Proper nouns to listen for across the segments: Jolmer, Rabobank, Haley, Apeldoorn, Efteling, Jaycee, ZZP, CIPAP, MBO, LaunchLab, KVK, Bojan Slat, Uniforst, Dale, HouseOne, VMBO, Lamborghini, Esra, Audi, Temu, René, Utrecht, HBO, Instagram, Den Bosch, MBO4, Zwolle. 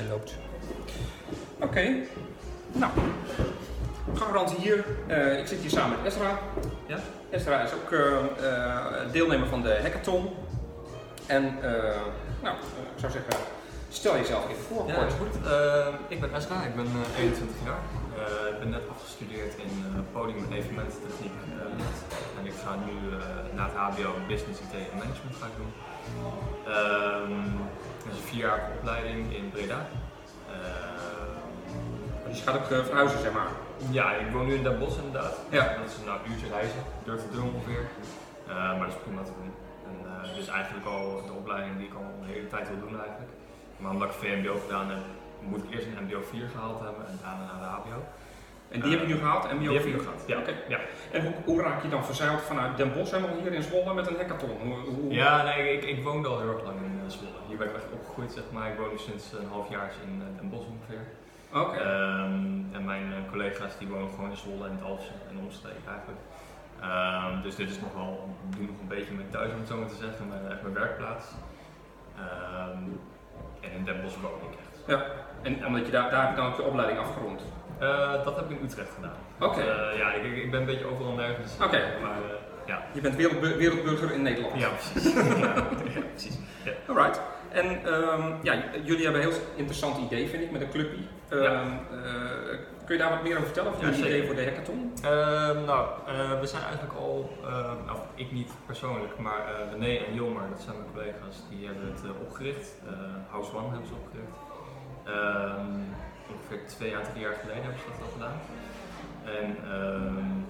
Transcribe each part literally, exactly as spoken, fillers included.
mee loopt. Oké, okay. Nou, Garant hier. Uh, ik zit hier samen met Esra. Ja? Esra is ook uh, uh, deelnemer van de hackathon. En uh, nou, ik zou zeggen, stel jezelf even voor. Ja, kort. Goed. Uh, ik ben Esra, ik ben uh, eenentwintig jaar. Uh, ik ben net afgestudeerd in uh, podium- en evenemententechniek. Uh, en ik ga nu uh, na het H B O Business I T en Management gaan doen. Um, dat is een vierjarige opleiding in Breda. Uh, dus je gaat ook uh, verhuizen, zeg maar? Ja, ik woon nu in Den Bosch inderdaad. Ja. Dat is nou, een uurtje reizen, deur te deur ongeveer. Uh, maar dat is prima te doen. En, uh, dus eigenlijk al de opleiding die ik al een hele tijd wil doen eigenlijk. Maar omdat ik V M B O gedaan heb, moet ik eerst een M B O vier gehaald hebben en daarna naar de H B O. En die uh, heb je nu gehaald? M B O vier? Heb ik nu gehaald, ja. Okay. Ja. En hoe, hoe raak je dan verzeild vanuit Den Bosch helemaal hier in Zwolle met een hackathon? Hoe, hoe... Ja, nee, ik, ik woonde al heel erg lang in uh, Zwolle. Hier ben ik echt opgegroeid, zeg maar. Ik woon nu sinds een half jaar in uh, Den Bosch ongeveer. Oké. Okay. Um, en mijn uh, collega's die wonen gewoon in Zwolle en het Alphen en omstreken eigenlijk. Um, dus dit is nog wel, ik doe nog een beetje met thuis om het zo maar te zeggen, maar echt mijn werkplaats. Um, en in Den Bosch woon ik echt. Ja, en omdat je daar, daar heb je dan ook je opleiding afgerond? Uh, dat heb ik in Utrecht gedaan. Oké. Okay. Uh, ja, ik, ik ben een beetje overal nergens. Oké. Okay. Maar uh, ja. Je bent wereldbu- wereldburger in Nederland. Ja, precies. ja, ja, precies. Ja. Alright. En um, ja, jullie hebben een heel interessant idee, vind ik, met een clubje. Um, ja. uh, kun je daar wat meer over vertellen? Of ja, jullie idee voor de hackathon? Uh, nou, uh, we zijn eigenlijk al, uh, nou, ik niet persoonlijk, maar uh, René en Jolmer, dat zijn mijn collega's, die hebben het uh, opgericht. Uh, HouseOne hebben ze opgericht. Um, ongeveer twee à drie jaar geleden hebben ze dat al gedaan. En um,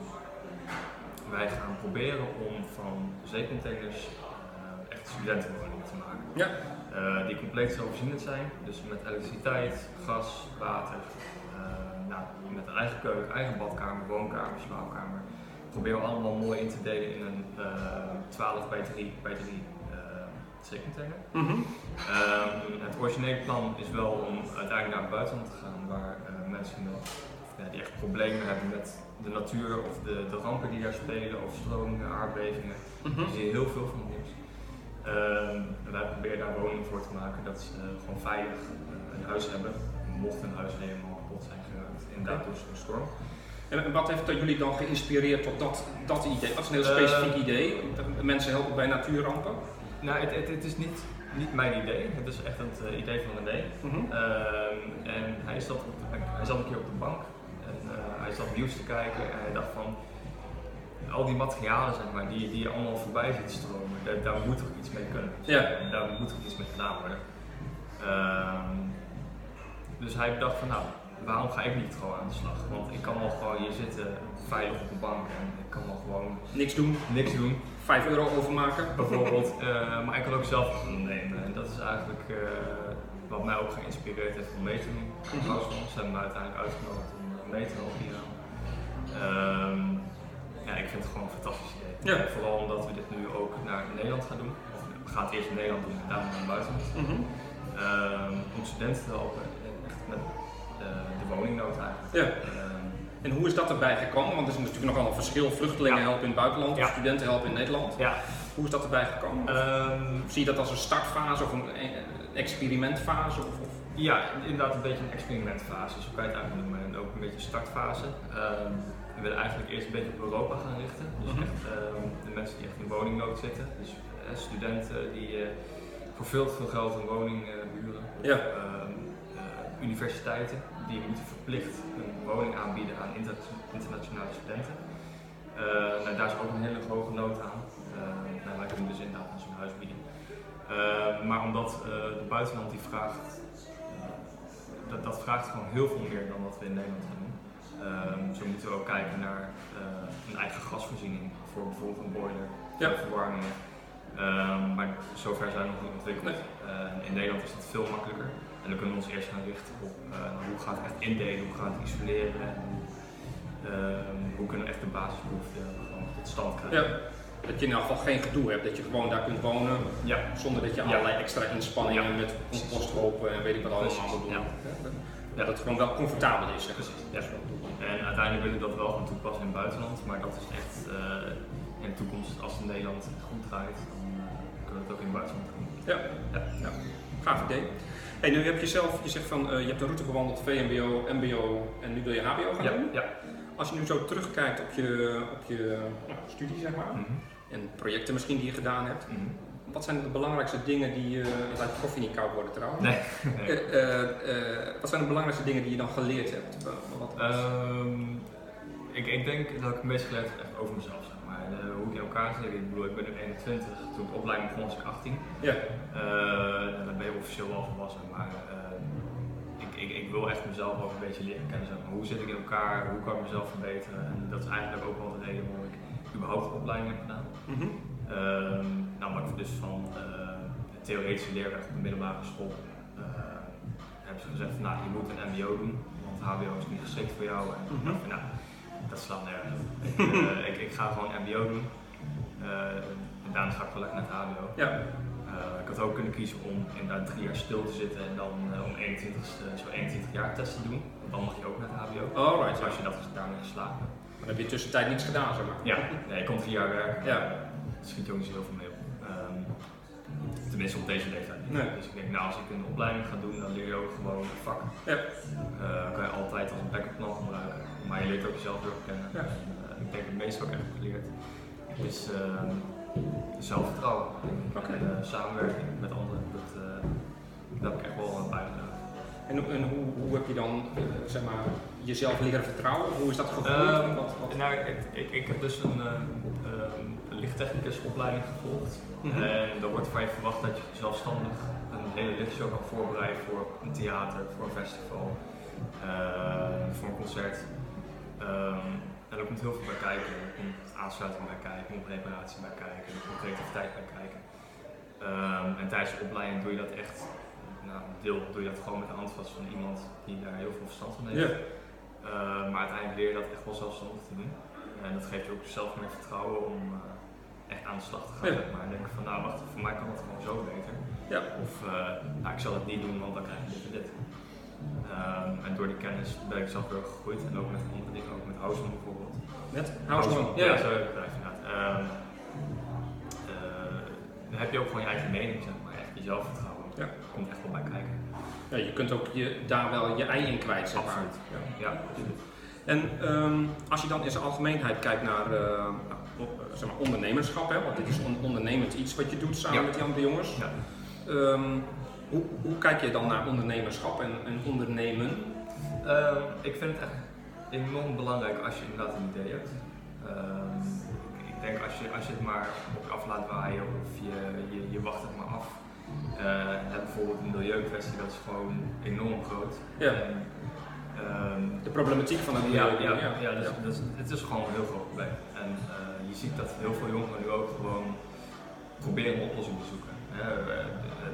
wij gaan proberen om van zeecontainers uh, echt studentenwoningen te maken. Ja. Uh, die compleet zelfvoorzienend zijn, dus met elektriciteit, gas, water, uh, nou, met een eigen keuken, eigen badkamer, woonkamer, slaapkamer. Proberen we allemaal mooi in te delen in een uh, twaalf bij drie bij drie uh, zeecontainer. Mm-hmm. Um, het originele plan is wel om uiteindelijk naar het buitenland te gaan, waar uh, mensen met, uh, die echt problemen hebben met de natuur of de, de rampen die daar spelen, of stromingen, aardbevingen. Mm-hmm. Daar zie je heel veel van het nieuws. Um, wij proberen daar woningen voor te maken dat ze uh, gewoon veilig uh, een huis hebben, mocht een huis helemaal kapot zijn geraakt, inderdaad door zo'n storm. En wat heeft jullie dan geïnspireerd tot dat, dat idee? Dat is een heel specifiek uh, idee, mensen helpen bij natuurrampen? Nou, het, het, het is niet, niet mijn idee, het is echt het uh, idee van René. Mm-hmm. Uh, en hij zat, hij zat een keer op de bank en uh, hij zat nieuws te kijken en hij dacht van, al die materialen zeg maar, die, die je allemaal voorbij ziet stromen, daar, daar moet toch iets mee kunnen. Ja. Daar moet toch iets mee gedaan worden. Um, dus hij dacht van nou, waarom ga ik niet gewoon aan de slag? Want ik kan al gewoon hier zitten, veilig op een bank en ik kan al gewoon niks doen. Niks doen. Vijf euro overmaken. Bijvoorbeeld, uh, maar ik kan ook zelf ondernemen. En dat is eigenlijk uh, wat mij ook geïnspireerd heeft om mee te doen. Mm-hmm. Ze hebben me uiteindelijk uitgenodigd om mee te helpen hier aan. Um, Ja, ik vind het gewoon een fantastisch idee. Ja. Vooral omdat we dit nu ook naar Nederland gaan doen. Of we gaan het eerst in Nederland doen en daarna naar het buitenland. Mm-hmm. Um, om studenten te helpen echt met uh, de woningnood eigenlijk. Ja. Um, en hoe is dat erbij gekomen? Want er is natuurlijk nogal een verschil. Vluchtelingen ja. helpen in het buitenland ja. of studenten helpen in Nederland. Ja. Hoe is dat erbij gekomen? Um, Zie je dat als een startfase of een experimentfase? Of, of? Ja, inderdaad een beetje een experimentfase. Zo kan je het eigenlijk noemen. En ook een beetje een startfase. Um, We willen eigenlijk eerst een beetje op Europa gaan richten, dus mm-hmm. echt um, de mensen die echt in woningnood zitten, dus eh, studenten die uh, voor veel te veel geld een woning uh, huren, ja. of, um, uh, universiteiten die moeten verplicht een woning aanbieden aan inter- internationale studenten. Uh, nou, daar is ook een hele hoge nood aan, uh, nou, wij kunnen dus inderdaad zo'n huis bieden. Uh, maar omdat uh, de buitenland die vraagt, uh, dat, dat vraagt gewoon heel veel meer dan wat we in Nederland hebben. Um, zo moeten we ook kijken naar uh, een eigen gasvoorziening voor bijvoorbeeld een boiler, ja. verwarmingen. Um, maar zover zijn we nog niet ontwikkeld. Nee. Uh, in Nederland is dat veel makkelijker. En dan kunnen we ons eerst gaan richten op uh, hoe gaat het echt indelen, hoe gaat het isoleren en um, hoe kunnen we echt de basisbehoeften uh, tot stand krijgen. Ja. Dat je in elk geval geen gedoe hebt, dat je gewoon daar kunt wonen ja. zonder dat je allerlei ja. extra inspanningen ja. met composthopen en weet ik wat allemaal moet doen. Ja. Ja. Dat het gewoon wel comfortabel is. Hè? Precies. Ja. En uiteindelijk willen we dat wel gaan toepassen in het buitenland, maar dat is echt uh, in de toekomst, als het in Nederland goed draait, dan kunnen we het ook in het buitenland doen. Ja, ja. ja. Gaaf idee. Hey, nu heb je zelf, je zegt van, uh, je hebt een route gewandeld, V M B O, M B O en nu wil je H B O gaan ja, doen. Ja. Als je nu zo terugkijkt op je, op je nou, studie, zeg maar, mm-hmm. en projecten misschien die je gedaan hebt. Mm-hmm. Wat zijn de belangrijkste dingen die je, het lijkt de koffie niet koud worden trouwens. Nee, nee. Uh, uh, uh, wat zijn de belangrijkste dingen die je dan geleerd hebt? Uh, wat um, ik, ik denk dat ik het meest geleerd heb echt over mezelf. Zeg maar. Uh, hoe ik in elkaar zit. Ik bedoel, ik ben nu eenentwintig, toen ik opleiding begon was ik achttien. Ja. Uh, dan ben je officieel wel volwassen, maar uh, ik, ik, ik wil echt mezelf ook een beetje leren kennen. Zeg maar. Hoe zit ik in elkaar? Hoe kan ik mezelf verbeteren? En dat is eigenlijk ook wel de reden waarom ik überhaupt een opleiding heb gedaan. Mm-hmm. Uh, nou, maar dus van uh, de theoretische leerweg op de middelbare school uh, hebben ze gezegd van, nou, je moet een M B O doen, want H B O is niet geschikt voor jou. En mm-hmm. dacht van, nou, dat slaat nergens op. Ik, uh, ik, ik ga gewoon een M B O doen uh, en daarna ga ik wel lekker naar het H B O. Ja. Uh, ik had ook kunnen kiezen om inderdaad drie jaar stil te zitten en dan uh, om eenentwintig, uh, zo eenentwintig jaar test te doen, want dan mag je ook naar het H B O. Oh, right. Dus als je dat daarmee geslaagd hebt. Maar dan heb je tussentijd niets gedaan, zeg maar. Ja, nee, ik kon drie jaar werken. Ja. Schiet je ook niet zo heel veel mee op. Um, tenminste op deze leeftijd niet. Nee. Dus ik denk, nou, als ik een opleiding ga doen, dan leer je ook gewoon het vak. Ja. Uh, kan je altijd als een backup plan gebruiken. Maar je leert ook jezelf weer kennen. Ja. En, uh, ik denk het meeste wat ik heb geleerd is uh, zelfvertrouwen. Okay. En uh, samenwerking met anderen. Dat, uh, dat heb ik echt wel aan het bijdragen. En, en hoe, hoe heb je dan uh, zeg maar, jezelf leren vertrouwen? Hoe is dat gevoeld? Um, wat, wat? Nou, ik, ik, ik heb dus een. Uh, um, lichttechnicusopleiding gevolgd mm-hmm. en dan wordt van je verwacht dat je zelfstandig een hele lichtshow kan voorbereiden voor een theater, voor een festival, uh, voor een concert. Um, en er komt heel veel bij kijken, er komt aansluiting bij kijken, er komt reparatie bij kijken, er komt creativiteit bij kijken. Um, en tijdens de opleiding doe je dat echt, nou, deel doe je dat gewoon met de handvat van iemand die daar heel veel verstand van heeft. Yeah. Uh, maar uiteindelijk leer je dat echt wel zelfstandig te doen. En dat geeft je ook zelf meer vertrouwen om uh, echt aan de slag te gaan, ja. maar denk van, nou wacht, voor mij kan dat gewoon zo beter. Ja. Of, uh, nou ik zal het niet doen, want dan krijg je dit en dit. Um, en door die kennis ben ik zelf weer gegroeid en ook met andere dingen, ook met HouseOne bijvoorbeeld. Met HouseOne? Ja, ja, zo heb ik het eigenlijk inderdaad. Um, uh, dan heb je ook gewoon je eigen mening, zeg maar, echt je zelfvertrouwen. Ja. Dat komt echt wel bij kijken. Ja, je kunt ook je, daar wel je ei in kwijt, zeg maar. Absoluut. Ja, ja, absoluut. En um, als je dan in zijn algemeenheid kijkt naar uh, zeg maar ondernemerschap, hè, want dit is on- ondernemend iets wat je doet samen ja. met die andere jongens. Ja. Um, hoe, hoe kijk je dan naar ondernemerschap en, en ondernemen? Uh, ik vind het echt enorm belangrijk als je inderdaad een idee hebt. Uh, ik denk als je, als je het maar op je af laat waaien of je, je, je wacht het maar af. Uh, en bijvoorbeeld een milieukwestie, dat is gewoon enorm groot. Ja. En, Um, de problematiek van het milieu. Ja, ja, ja, ja dus, dus, het is gewoon een heel groot probleem. En uh, je ziet dat heel veel jongeren nu ook gewoon proberen oplossingen te zoeken. Uh,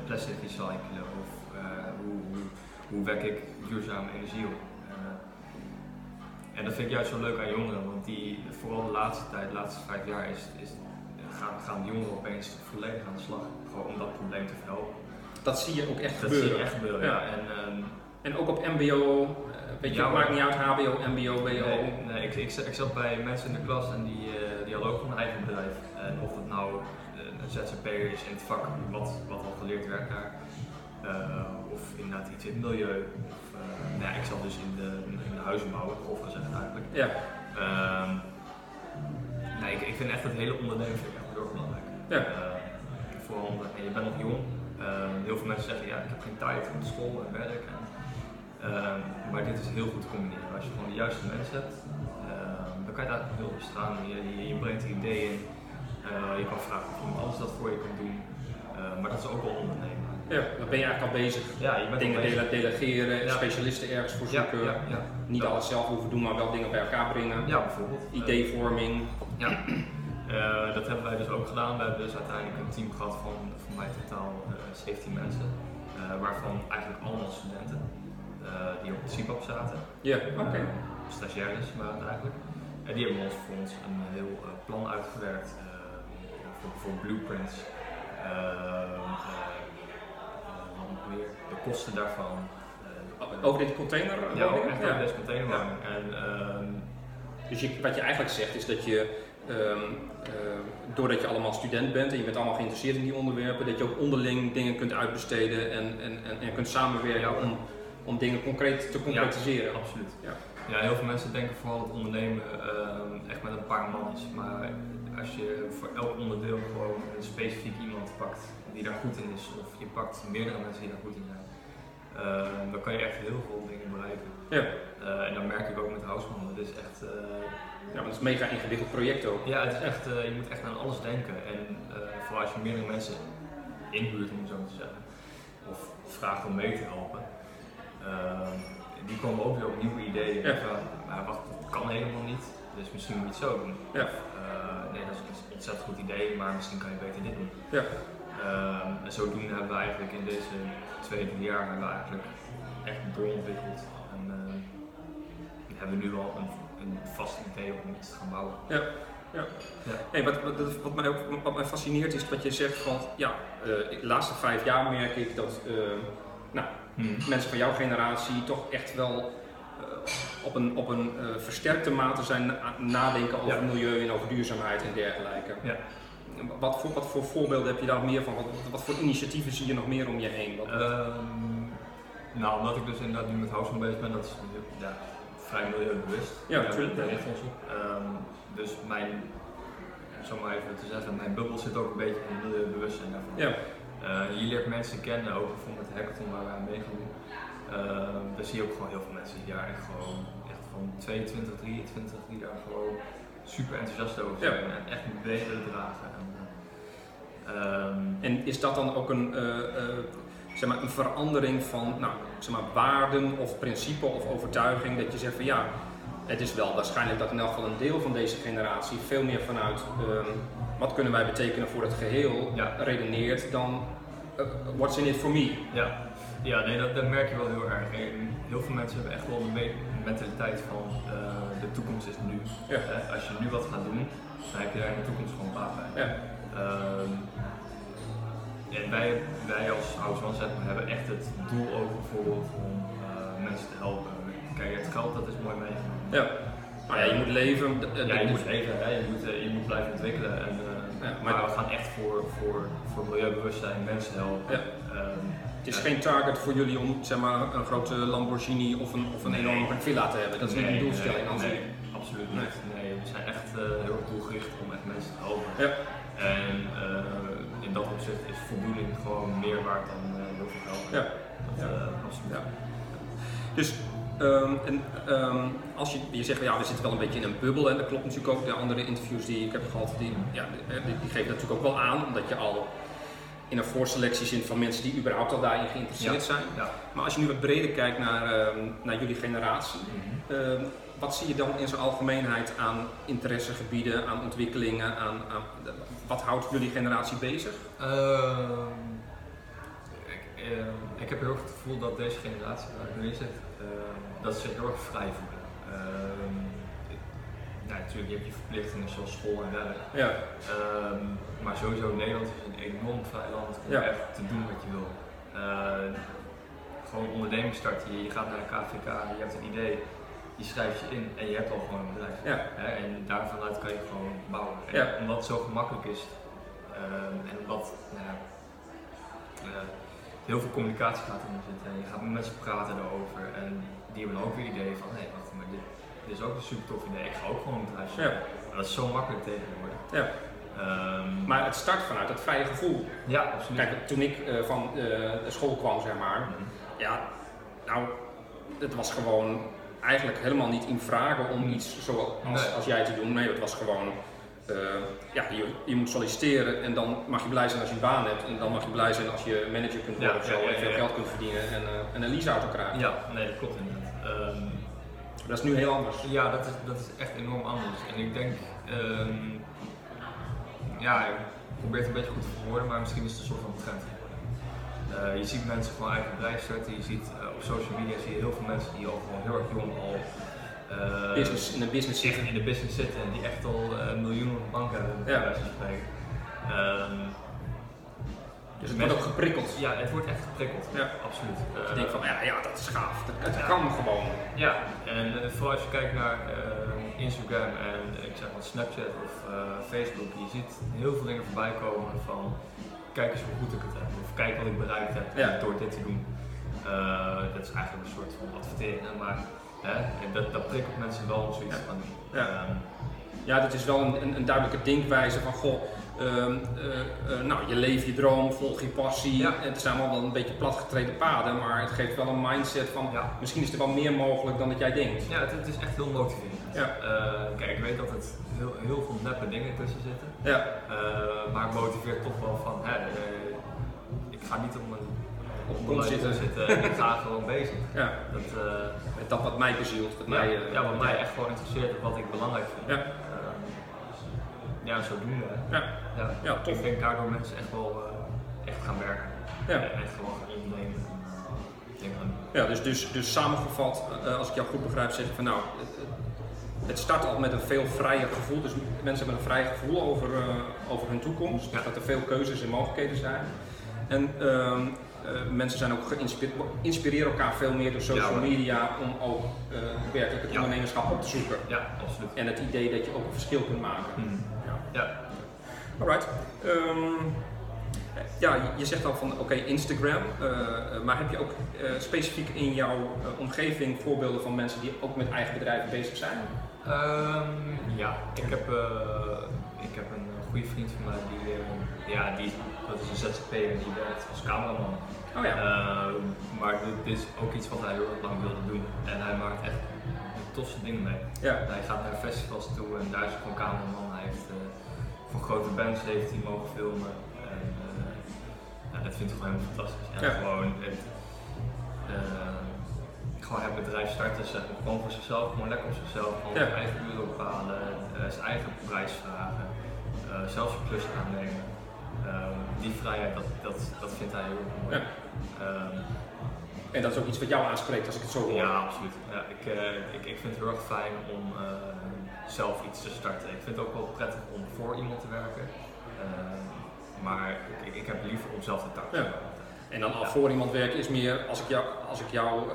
plastic recyclen of uh, hoe, hoe, hoe wek ik duurzame energie op. Uh, en dat vind ik juist zo leuk aan jongeren, want die, vooral de laatste tijd, de laatste vijf jaar, is, is, gaan, gaan de jongeren opeens volledig aan de slag. Gewoon om dat probleem te verhelpen. Dat zie je ook echt dat gebeuren. Dat zie je echt gebeuren, ja. ja. En, um, en ook op M B O. Weet je, ja, het maakt niet uit, H B O, M B O, B O. Nee, nee, ik, ik, ik zat bij mensen in de klas en die, uh, die hadden ook een eigen bedrijf. En of dat nou uh, een Z Z P'er is in het vak, wat, wat al geleerd werd daar. Uh, of inderdaad iets in het milieu. Of, uh, nou ja, ik zat dus in de, in de huizenbouw, grof gezegd eigenlijk. Ja. Uh, nee, ik, ik vind echt het hele ondernemen echt heel belangrijk. Ja. Uh, vooral omdat je bent nog jong. Uh, heel veel mensen zeggen, ja, ik heb geen tijd voor school en werk. En, Um, maar dit is heel goed te combineren. Als je gewoon de juiste mensen hebt, um, dan kan je daar heel veel bestaan. Je, je, je brengt ideeën in, uh, je kan vragen of iemand anders dat voor je kan doen. Uh, maar dat is ook wel ondernemen. Ja, dan ben je eigenlijk al bezig. Ja, je bent dingen bezig. delegeren, ja. specialisten ergens voor zoeken. Ja, ja, ja. Niet ja. alles zelf hoeven doen, maar wel dingen bij elkaar brengen. Ja, bijvoorbeeld. Ideevorming. Uh, ja. uh, dat hebben wij dus ook gedaan. We hebben dus uiteindelijk een team gehad van voor mij totaal uh, zeventien mensen, uh, waarvan eigenlijk allemaal studenten. Uh, die op de C I P A P zaten, yeah, okay. uh, stagiaires waren het eigenlijk. En die hebben ons voor ons een heel uh, plan uitgewerkt uh, voor, voor blueprints, uh, uh, uh, de kosten daarvan. Uh, over dit container? Ja, ook echt over ja. deze containerwoning. Ja. Uh, dus je, wat je eigenlijk zegt is dat je um, uh, doordat je allemaal student bent en je bent allemaal geïnteresseerd in die onderwerpen, dat je ook onderling dingen kunt uitbesteden en, en, en, en kunt samenwerken om, om dingen concreet te concretiseren. Ja, absoluut. Ja. Ja, heel veel mensen denken vooral dat ondernemen uh, echt met een paar man is, maar als je voor elk onderdeel gewoon een specifiek iemand pakt die daar goed in is, of je pakt meerdere mensen die daar goed in zijn, uh, dan kan je echt heel veel dingen bereiken. Ja. Uh, en dat merk ik ook met HouseOne, dat is echt... Uh, ja, maar het is een mega ingewikkeld project ook. Ja, het is echt, uh, je moet echt aan alles denken en uh, vooral als je meerdere mensen inhuurt, om het zo te zeggen, of vraagt om mee te helpen. Uh, Die komen ook weer op nieuwe ideeën. Ja. Van, maar wat kan helemaal niet, dus misschien moet je het zo doen. Ja. Uh, nee, dat is een ontzettend goed idee, maar misschien kan je beter dit doen. Ja. Uh, en zodoende hebben we eigenlijk in deze twee, drie jaar hebben we eigenlijk echt doorontwikkeld. En uh, hebben we nu al een, een vast idee om iets te gaan bouwen. Ja. Ja. Ja. Hey, wat, wat, wat, mij ook, wat mij fascineert is wat je zegt van, ja, uh, de laatste vijf jaar merk ik dat uh, nou, Hmm. mensen van jouw generatie toch echt wel uh, op een, op een uh, versterkte mate zijn na- nadenken over ja. milieu en over duurzaamheid en dergelijke. Ja. Wat, voor, wat voor voorbeelden heb je daar meer van? Wat, wat voor initiatieven zie je nog meer om je heen? Wat, um, nou, omdat ik dus inderdaad nu met HouseOne bezig ben, dat is ja, vrij milieubewust. Ja, natuurlijk. Ja, ja. um, dus mijn, zo maar even te zeggen, mijn bubbel zit ook een beetje in het milieubewustzijn daarvan. Ja. Uh, je leert mensen kennen, ook bijvoorbeeld met hackathon waar we aan meedoen. Uh, daar zie je ook gewoon heel veel mensen die daar echt gewoon echt van tweeëntwintig, drieëntwintig die daar gewoon super enthousiast over zijn ja. en echt een beetje willen dragen. En, um, en is dat dan ook een, uh, uh, zeg maar een verandering van nou, zeg maar waarden of principe of overtuiging dat je zegt van ja, het is wel waarschijnlijk dat in elk geval een deel van deze generatie veel meer vanuit um, wat kunnen wij betekenen voor het geheel ja. redeneert dan uh, what's in it for me. Ja, ja nee, dat, dat merk je wel heel erg. Heel veel mensen hebben echt wel de mentaliteit van uh, de toekomst is nu. Ja. Uh, als je nu wat gaat doen, dan heb je daar in de toekomst gewoon baat bij. Ja. Um, en wij, wij als HouseOne hebben echt het doel ook bijvoorbeeld om uh, mensen te helpen. Kijk, het geld dat is mooi meegenomen. Ja. Maar ja, je moet leven. De, de, ja, je de, moet leven, hè. Je, moet, je moet blijven ontwikkelen. En, uh, ja, maar, maar we gaan echt voor, voor, voor milieubewustzijn, mensen helpen. Ja. Um, het is ja. geen target voor jullie om zeg maar, een grote Lamborghini of een, of een nee. enorme villa te hebben. Dat is nee, niet een doelstelling. Nee, nee, absoluut niet. Nee. Nee, we zijn echt uh, heel erg doelgericht om echt mensen te helpen. Ja. En uh, in dat opzicht is voldoening gewoon meer waard dan uh, heel veel geld. Ja. Dat, ja. Uh, absoluut. Ja. Dus, Um, en um, als je, je zegt, ja, we zitten wel een beetje in een bubbel en dat klopt natuurlijk ook, de andere interviews die ik heb gehad, die, ja, die, die geven dat natuurlijk ook wel aan, omdat je al in een voorselectie zit van mensen die überhaupt al daarin geïnteresseerd ja. zijn. Ja. Maar als je nu wat breder kijkt naar, um, naar jullie generatie, mm-hmm. um, wat zie je dan in zijn algemeenheid aan interessegebieden, aan ontwikkelingen, aan, aan uh, wat houdt jullie generatie bezig? Uh... Uh, ik heb heel erg het gevoel dat deze generatie waar ik nu in zit, uh, dat ze zich heel erg vrij voelen. Uh, nou, natuurlijk, je hebt je verplichtingen zoals school en werk, ja. uh, maar sowieso Nederland is een enorm vrij land om ja. echt te doen wat je wil. Uh, gewoon onderneming starten, je, je gaat naar de K V K, je hebt een idee, je schrijft je in en je hebt al gewoon een bedrijf. Ja. Uh, en daarvanuit kan je gewoon bouwen. En ja. omdat het zo gemakkelijk is uh, en omdat uh, uh, heel veel communicatie gaat erin zitten en je gaat met mensen praten daarover en die hebben dan ook weer ideeën van hé, hey, wacht maar, dit, dit is ook een super tof idee, ik ga ook gewoon een bedrijf starten. Ja. Dat is zo makkelijk tegenwoordig. Ja. Um, maar het start vanuit dat vrije gevoel. Ja, absoluut. Kijk, toen ik uh, van uh, school kwam, zeg maar, mm-hmm. ja, nou, het was gewoon eigenlijk helemaal niet in vragen om iets zoals nee. als jij te doen, nee, het was gewoon Uh, ja, je, je moet solliciteren en dan mag je blij zijn als je een baan hebt en dan mag je blij zijn als je manager kunt worden ja, of zo ja, ja, ja, en veel ja. geld kunt verdienen en, uh, en een leaseauto krijgen. Ja, nee, dat klopt inderdaad. Um, dat is nu heel anders. Ja, dat is, dat is echt enorm anders en ik denk, um, ja, ik probeer het een beetje goed te verwoorden, maar misschien is het een soort van trend geworden. Uh, je ziet mensen van eigen bedrijf starten, je ziet uh, op social media zie je heel veel mensen die al gewoon heel erg jong al Uh, business, in de business zitten. In de business zitten en die echt al uh, miljoenen op banken hebben bij wijze van spreken. Um, dus het mensen, wordt ook geprikkeld. Ja, het wordt echt geprikkeld. Ja, absoluut. Uh, je denkt van ja, ja, dat is gaaf, dat, dat ja. kan gewoon. Ja, en uh, vooral als je kijkt naar uh, Instagram en ik zeg maar Snapchat of uh, Facebook, je ziet heel veel dingen voorbij komen van kijk eens hoe goed ik het heb of kijk wat ik bereikt heb ja. door dit te doen. Uh, dat is eigenlijk een soort van adverteren, maar hè, dat, dat prikkelt mensen wel zoiets ja. van. Ja. Um, ja, dat is wel een, een, een duidelijke denkwijze van goh, um, uh, uh, nou je leeft je droom, volg je passie. Ja. Het zijn allemaal wel een beetje platgetreden paden, maar het geeft wel een mindset van ja. misschien is er wel meer mogelijk dan dat jij denkt. Ja, het, het is echt heel motiverend. Ja. Uh, kijk, ik weet dat het heel, heel veel neppe dingen tussen zitten, ja. uh, maar het motiveert toch wel van hè, uh, ik ga niet op mijn op de zitten. zitten en ik ga gewoon bezig. Ja. Dat, uh, Met dat wat mij bezielt, wat ja, mij, uh, ja, wat mij echt gewoon interesseert en wat ik belangrijk vind. Ja. Ja, zo doen we. Ja. Ja. Ja, top. Ik denk daardoor mensen echt wel uh, echt gaan werken. Ja. En echt gewoon gaan inleven. Ja, dus, dus, dus samengevat, uh, als ik jou goed begrijp, zeg ik van nou, het, het start al met een veel vrijer gevoel. Dus mensen hebben een vrij gevoel over, uh, over hun toekomst. Ja. Dat er veel keuzes en mogelijkheden zijn. En uh, Uh, mensen zijn ook geïnspireerd, inspireren elkaar veel meer door social ja, media om ook uh, werkelijk het ja. ondernemerschap op te zoeken. Ja, absoluut. En het idee dat je ook een verschil kunt maken. Mm. Ja. ja. Alright. Um, ja, je zegt al van oké, okay, Instagram, uh, maar heb je ook uh, specifiek in jouw uh, omgeving voorbeelden van mensen die ook met eigen bedrijven bezig zijn? Um, ja, ik heb, uh, ik heb een goede vriend van mij die, uh, ja, die dat is een Z Z P'er die werkt als cameraman. Oh ja. Uh, maar dit, dit is ook iets wat hij heel erg lang wilde doen. En hij maakt echt de tofste dingen mee. Ja. Hij gaat naar festivals toe en daar is hij gewoon cameraman. Hij heeft uh, voor grote bands heeft hij mogen filmen. En, uh, nou, dat vind ik gewoon helemaal fantastisch. En ja. gewoon, het, uh, gewoon het bedrijf starten, dus, uh, gewoon voor zichzelf, gewoon lekker op zichzelf. Gewoon ja. zijn eigen uur ophalen, uh, zijn eigen prijs vragen, uh, zelfs een klus aannemen. Um, die vrijheid, dat, dat, dat vindt hij heel mooi. Ja. Um, en dat is ook iets wat jou aanspreekt als ik het zo hoor. Ja, absoluut. Ja, ik, uh, ik, ik vind het heel erg fijn om uh, zelf iets te starten. Ik vind het ook wel prettig om voor iemand te werken. Uh, maar ik, ik heb liever om zelf te takken. Ja. En dan al ja. voor iemand werken is meer, als ik jou, als ik jou uh,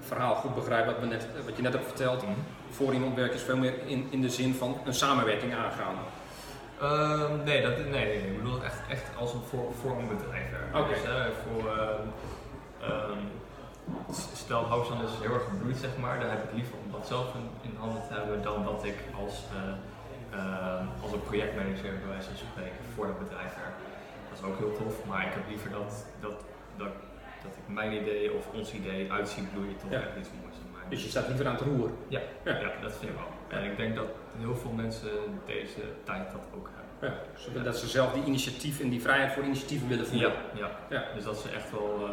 verhaal goed begrijp, wat, we net, wat je net hebt verteld. Mm. Voor iemand werken is veel meer in, in de zin van een samenwerking aangaan. Uh, nee, dat, nee, nee, nee, ik bedoel het echt, echt als een voor, voor een bedrijf werken. Okay. Dus, uh, voor, uh, um, stel, HouseOne is heel erg gebloeid, zeg maar. Daar heb ik liever om dat zelf in, in handen te hebben dan dat ik als, uh, uh, als een projectmanager, bij wijze van spreken, voor dat bedrijf werk. Dat is ook heel tof, maar ik heb liever dat, dat, dat, dat ik mijn idee of ons idee uit zie bloeien tot ja. echt iets moois. Dus je staat liever aan het roer? Ja, ja. ja dat vind ik wel. En ik denk dat heel veel mensen deze tijd dat ook hebben. Ja, zodat ja. dat ze zelf die initiatief en die vrijheid voor initiatieven willen voeren. Ja, ja. ja. dus dat ze echt wel, uh,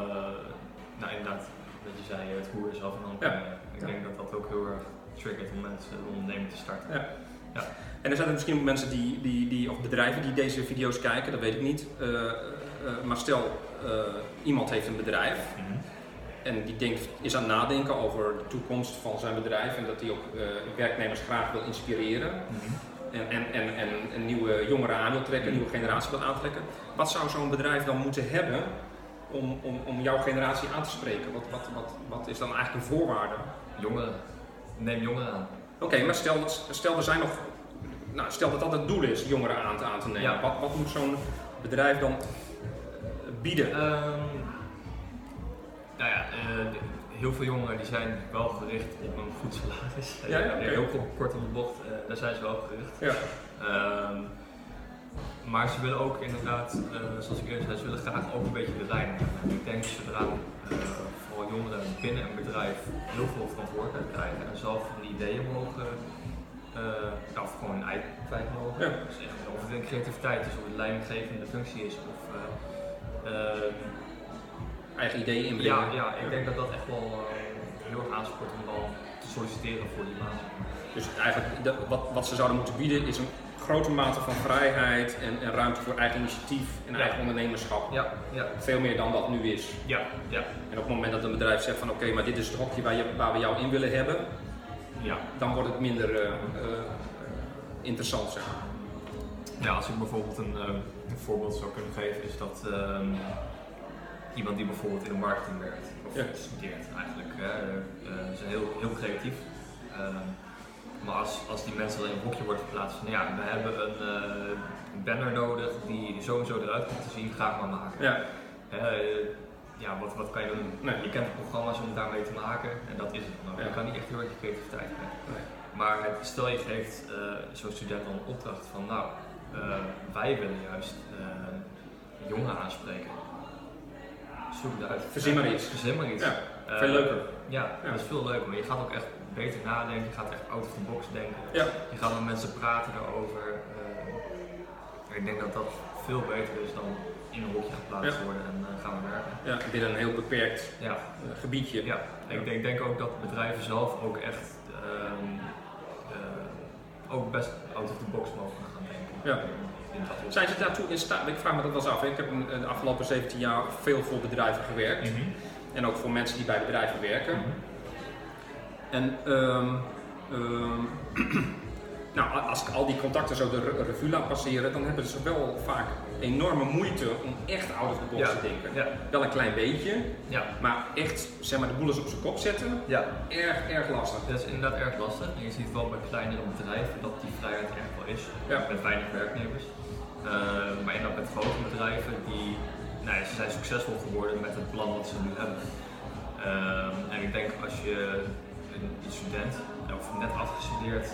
nou inderdaad, dat je zei, het roer is af en aan. Ja. Ik ja. denk dat dat ook heel erg triggert om mensen om ondernemen te starten. Ja. Ja. En er zijn er misschien mensen die, die, die, of bedrijven die deze video's kijken, dat weet ik niet. Uh, uh, maar stel, uh, iemand heeft een bedrijf. Mm-hmm. En die denkt, is aan het nadenken over de toekomst van zijn bedrijf en dat hij ook uh, werknemers graag wil inspireren mm-hmm. en, en, en, en, en nieuwe jongeren aan wil trekken, een nieuwe generatie wil aantrekken. Wat zou zo'n bedrijf dan moeten hebben om, om, om jouw generatie aan te spreken? Wat, wat, wat, wat is dan eigenlijk een voorwaarde? Jongeren. Neem jongeren aan. Oké, okay, maar stel, stel, er zijn nog, nou, stel dat dat het doel is, jongeren aan te, aan te nemen. Ja. Wat, wat moet zo'n bedrijf dan bieden? Um... Nou ja, uh, heel veel jongeren die zijn wel gericht op een goed salaris. Ja, ja, okay. Heel kort op de bocht, uh, daar zijn ze wel gericht. Ja. Uh, maar ze willen ook inderdaad, uh, zoals ik eerder zei, ze willen graag ook een beetje de lijn. En ik denk zodra uh, vooral jongeren binnen een bedrijf heel veel verantwoordelijkheid krijgen en zelf van die ideeën mogen, uh, of gewoon een eigen tijd mogen. Ja. Dus echt, of het een creativiteit is, of het een leidinggevende functie is. Of, uh, uh, eigen ideeën inbrengen. Ja, ja, ik denk dat dat echt wel uh, heel erg aanspoort om wel te solliciteren voor die maat. Dus eigenlijk de, wat, wat ze zouden moeten bieden is een grote mate van vrijheid en, en ruimte voor eigen initiatief en ja. eigen ondernemerschap. Ja, ja. Veel meer dan dat nu is. Ja, ja. En op het moment dat een bedrijf zegt van oké, okay, maar dit is het hokje waar, je, waar we jou in willen hebben, ja. dan wordt het minder uh, uh, interessant, zeg maar. Ja, als ik bijvoorbeeld een, uh, een voorbeeld zou kunnen geven is dat uh, iemand die bijvoorbeeld in de marketing werkt of ja. studeert eigenlijk, hè. Uh, ze zijn heel, heel creatief. Uh, Maar als, als die mensen dan in een hokje wordt geplaatst van ja, we hebben een uh, banner nodig die zo en zo eruit komt te zien, ga ik maar maken. Ja. Uh, Ja, wat, wat kan je doen? Nee. Je kent de programma's om daarmee te maken en dat is het dan ook. Ja. Je kan niet echt heel erg je creativiteit hebben. Nee. Maar stel je geeft uh, zo'n student dan een opdracht van nou, uh, wij willen juist uh, jongeren aanspreken. Zoek het uit. Verzin maar iets. Verzin maar iets. Ja, veel uh, leuker. Ja, ja, dat is veel leuker. Maar je gaat ook echt beter nadenken, je gaat echt out of the box denken. Ja. Je gaat met mensen praten daarover. Uh, ik denk dat dat veel beter is dan in een hokje geplaatst ja. worden en uh, gaan we werken. Ja, binnen een heel beperkt ja. uh, gebiedje. Ja, ja. Ik denk, denk ook dat bedrijven zelf ook echt um, uh, ook best out of the box mogen gaan denken. Ja. Zijn ze daartoe in staat? Ik vraag me dat wel eens af. Hè? Ik heb de afgelopen zeventien jaar veel voor bedrijven gewerkt mm-hmm. en ook voor mensen die bij bedrijven werken. Mm-hmm. En um, um, nou, als ik al die contacten zo de revue laat passeren, dan hebben ze wel vaak enorme moeite om echt out of the box ja, te denken. Ja. Wel een klein beetje, ja. maar echt zeg maar, de boel eens op zijn kop zetten, ja. erg, erg lastig. Dat is inderdaad erg lastig. En je ziet wel bij kleinere bedrijven dat die vrijheid echt wel is, ja. met weinig werknemers. Uh, maar inderdaad met grote bedrijven, die, nou ja, ze zijn succesvol geworden met het plan wat ze nu hebben. Uh, en ik denk als je een student, of net afgestudeerd,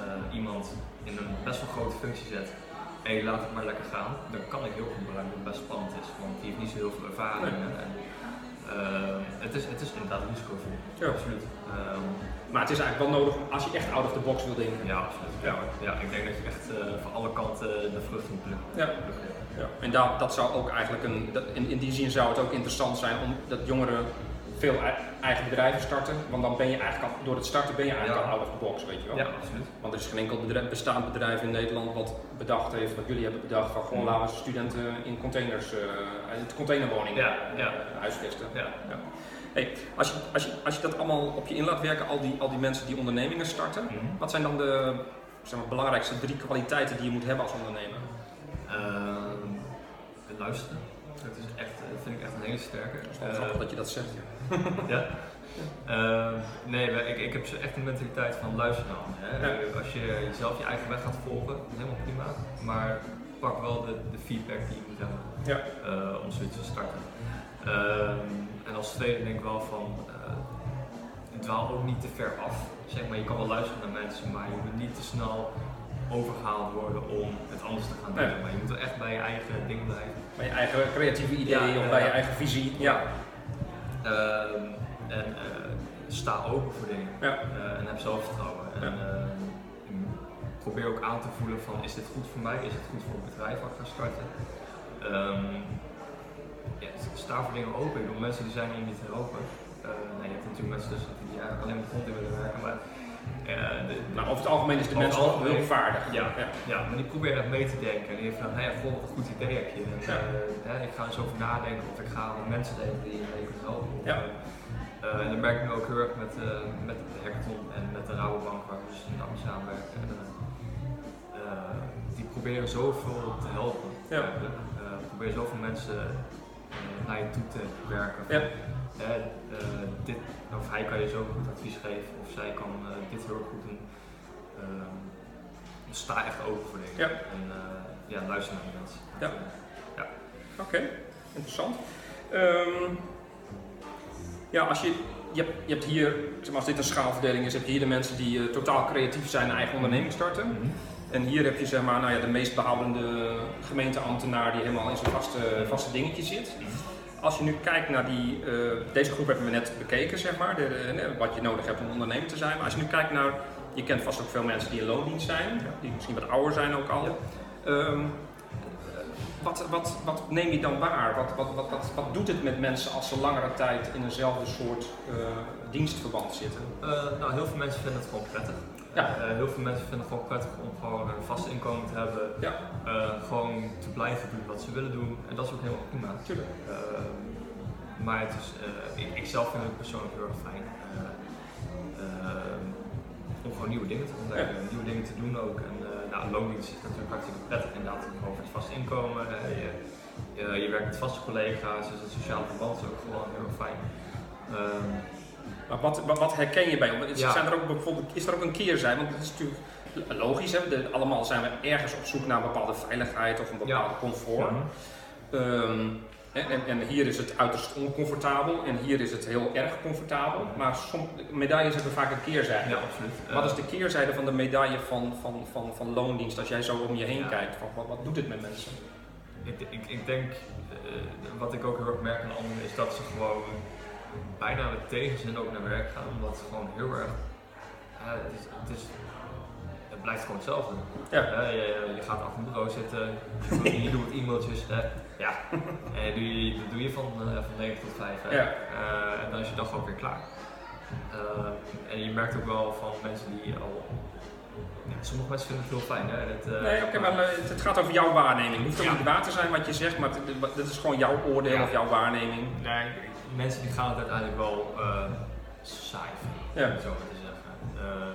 Uh, iemand in een best wel grote functie zet en je laat het maar lekker gaan, dan kan ik heel goed bereiken dat het best spannend is, want die heeft niet zo heel veel ervaring. Nee. En, uh, het, is, het is inderdaad risicovol. Ja, absoluut. Um, maar het is eigenlijk wel nodig als je echt out of the box wil denken. Ja, absoluut. Ja. Ja, ik denk dat je echt uh, van alle kanten de vrucht moet plukken. Ja. Ja. En dat, dat zou ook eigenlijk een, dat, in, in die zin zou het ook interessant zijn om dat jongeren veel eigen bedrijven starten, want dan ben je eigenlijk al, door het starten ben je eigenlijk ja. al out of the box, weet je wel. Ja, absoluut. Want er is geen enkel bedrijf, bestaand bedrijf in Nederland wat bedacht heeft, wat jullie hebben bedacht, van gewoon laten we studenten in containers, uh, containerwoningen ja, ja. Uh, huisvesten. Ja. Ja. Hey, als, je, als, je, als je dat allemaal op je in laat werken, al die, al die mensen die ondernemingen starten, mm-hmm. wat zijn dan de zeg maar, belangrijkste drie kwaliteiten die je moet hebben als ondernemer? Uh, luisteren. Dat is echt, vind ik echt een hele sterke. Het is wel grappig uh, dat je dat zegt. Ja. ja? Uh, nee, ik, ik heb echt een mentaliteit van luisteren aan. Hè? Ja. Als je zelf je eigen weg gaat volgen, helemaal prima. Maar pak wel de, de feedback die je moet hebben ja. uh, om zoiets te starten. Uh, en als tweede denk ik wel van, uh, dwaal ook niet te ver af. Zeg maar, je kan wel luisteren naar mensen, maar je moet niet te snel overgehaald worden om het anders te gaan doen. Ja. Maar je moet er echt bij je eigen ding blijven. Bij je eigen creatieve ideeën ja, of uh, bij je eigen visie. Ja. Uh, en uh, sta open voor dingen. Ja. Uh, en heb zelfvertrouwen. Ja. En uh, probeer ook aan te voelen van is dit goed voor mij? Is het goed voor het bedrijf wat ik ga starten? Um, ja, sta voor dingen open. Ik bedoel, mensen die zijn hier niet te helpen. Uh, nou, je hebt natuurlijk mensen dus die ja, alleen maar grond in willen werken. Maar Uh, de, maar over het algemeen is de mens al heel vaardig. Ja, ja. ja, maar die probeert echt mee te denken. En die heeft van, hé, hey, volg een goed idee heb je. En, ja. uh, hè, ik ga eens over nadenken of ik ga aan mensen denken die je kunt helpen. Ja. Uh, en dat merk ik nu ook heel erg met, uh, met de hackathon en met de Rabobank waar we dus in Amsterdam samenwerken. En, uh, uh, die proberen zoveel te helpen. Ja. Uh, uh, proberen zoveel mensen uh, naar je toe te werken. Ja. Uh, uh, dit, of hij kan je zo goed advies geven, of zij kan uh, dit heel goed doen. Uh, sta echt open voor dingen ja. en uh, ja, luister naar die mensen. Ja. Uh, ja. Oké, okay. Interessant. Um, ja, als je, je, hebt, je hebt hier, zeg maar, als dit een schaalverdeling is, heb je hier de mensen die uh, totaal creatief zijn en eigen onderneming starten. Mm-hmm. En hier heb je zeg maar, nou ja, de meest behoudende gemeenteambtenaar die helemaal in zijn vaste, vaste dingetje zit. Mm-hmm. Als je nu kijkt naar die, uh, deze groep hebben we net bekeken, zeg maar, de, de, wat je nodig hebt om ondernemer te zijn. Maar als je nu kijkt naar, je kent vast ook veel mensen die in loondienst zijn, ja. die misschien wat ouder zijn ook al. Ja. Um, wat, wat, wat neem je dan waar? Wat, wat, wat, wat, wat doet het met mensen als ze langere tijd in eenzelfde soort uh, dienstverband zitten? Uh, nou, heel veel mensen vinden het gewoon prettig. Ja. Uh, heel veel mensen vinden het gewoon prettig om gewoon een vast inkomen te hebben, ja. uh, gewoon te blijven doen wat ze willen doen en dat is ook helemaal prima. Tuurlijk. Uh, maar het is, uh, ik, ik zelf vind het persoonlijk heel erg fijn uh, uh, om gewoon nieuwe dingen te ontdekken, ja. nieuwe dingen te doen ook. En uh, nou, loondienst is natuurlijk hartstikke prettig inderdaad over het vast inkomen. Uh, je, je, je werkt met vaste collega's, dus het sociale verband is ook gewoon heel erg fijn. Uh, Maar Wat, wat, wat herken je bij ons? Ja. Zijn er ook bijvoorbeeld, is er ook een keerzijde? Want dat is natuurlijk logisch, hè? De, allemaal zijn we ergens op zoek naar een bepaalde veiligheid of een bepaalde ja. comfort. Mm-hmm. um, en, en, en hier is het uiterst oncomfortabel en hier is het heel erg comfortabel. Maar som, medailles hebben vaak een keerzijde. Ja, absoluut. Wat is de keerzijde van de medaille van, van, van, van loondienst als jij zo om je heen ja. kijkt? Van, wat, wat doet dit met mensen? Ik, ik, ik denk, uh, wat ik ook heel erg merk aan anderen is dat ze gewoon bijna met tegenzin ook naar werk gaan, omdat het gewoon heel erg, uh, het, is, het, is, het blijft gewoon hetzelfde. Ja. Uh, je, je gaat achter een bureau zitten, je, je doet e-mailtjes, uh, ja, en dat doe, doe je van, uh, van negen tot vijf uh, ja. uh, en dan is je dag ook weer klaar. Uh, en je merkt ook wel van mensen die al Ja, sommige mensen vinden het heel fijn. Hè? Dat, uh, nee, okay, maar het, het gaat over jouw waarneming. Het hoeft ook ja. niet waar te zijn wat je zegt, maar dat is gewoon jouw oordeel ja. of jouw waarneming. Nee, mensen die gaan het uiteindelijk wel uh, saai vinden, ja. om het zo maar te zeggen. Uh,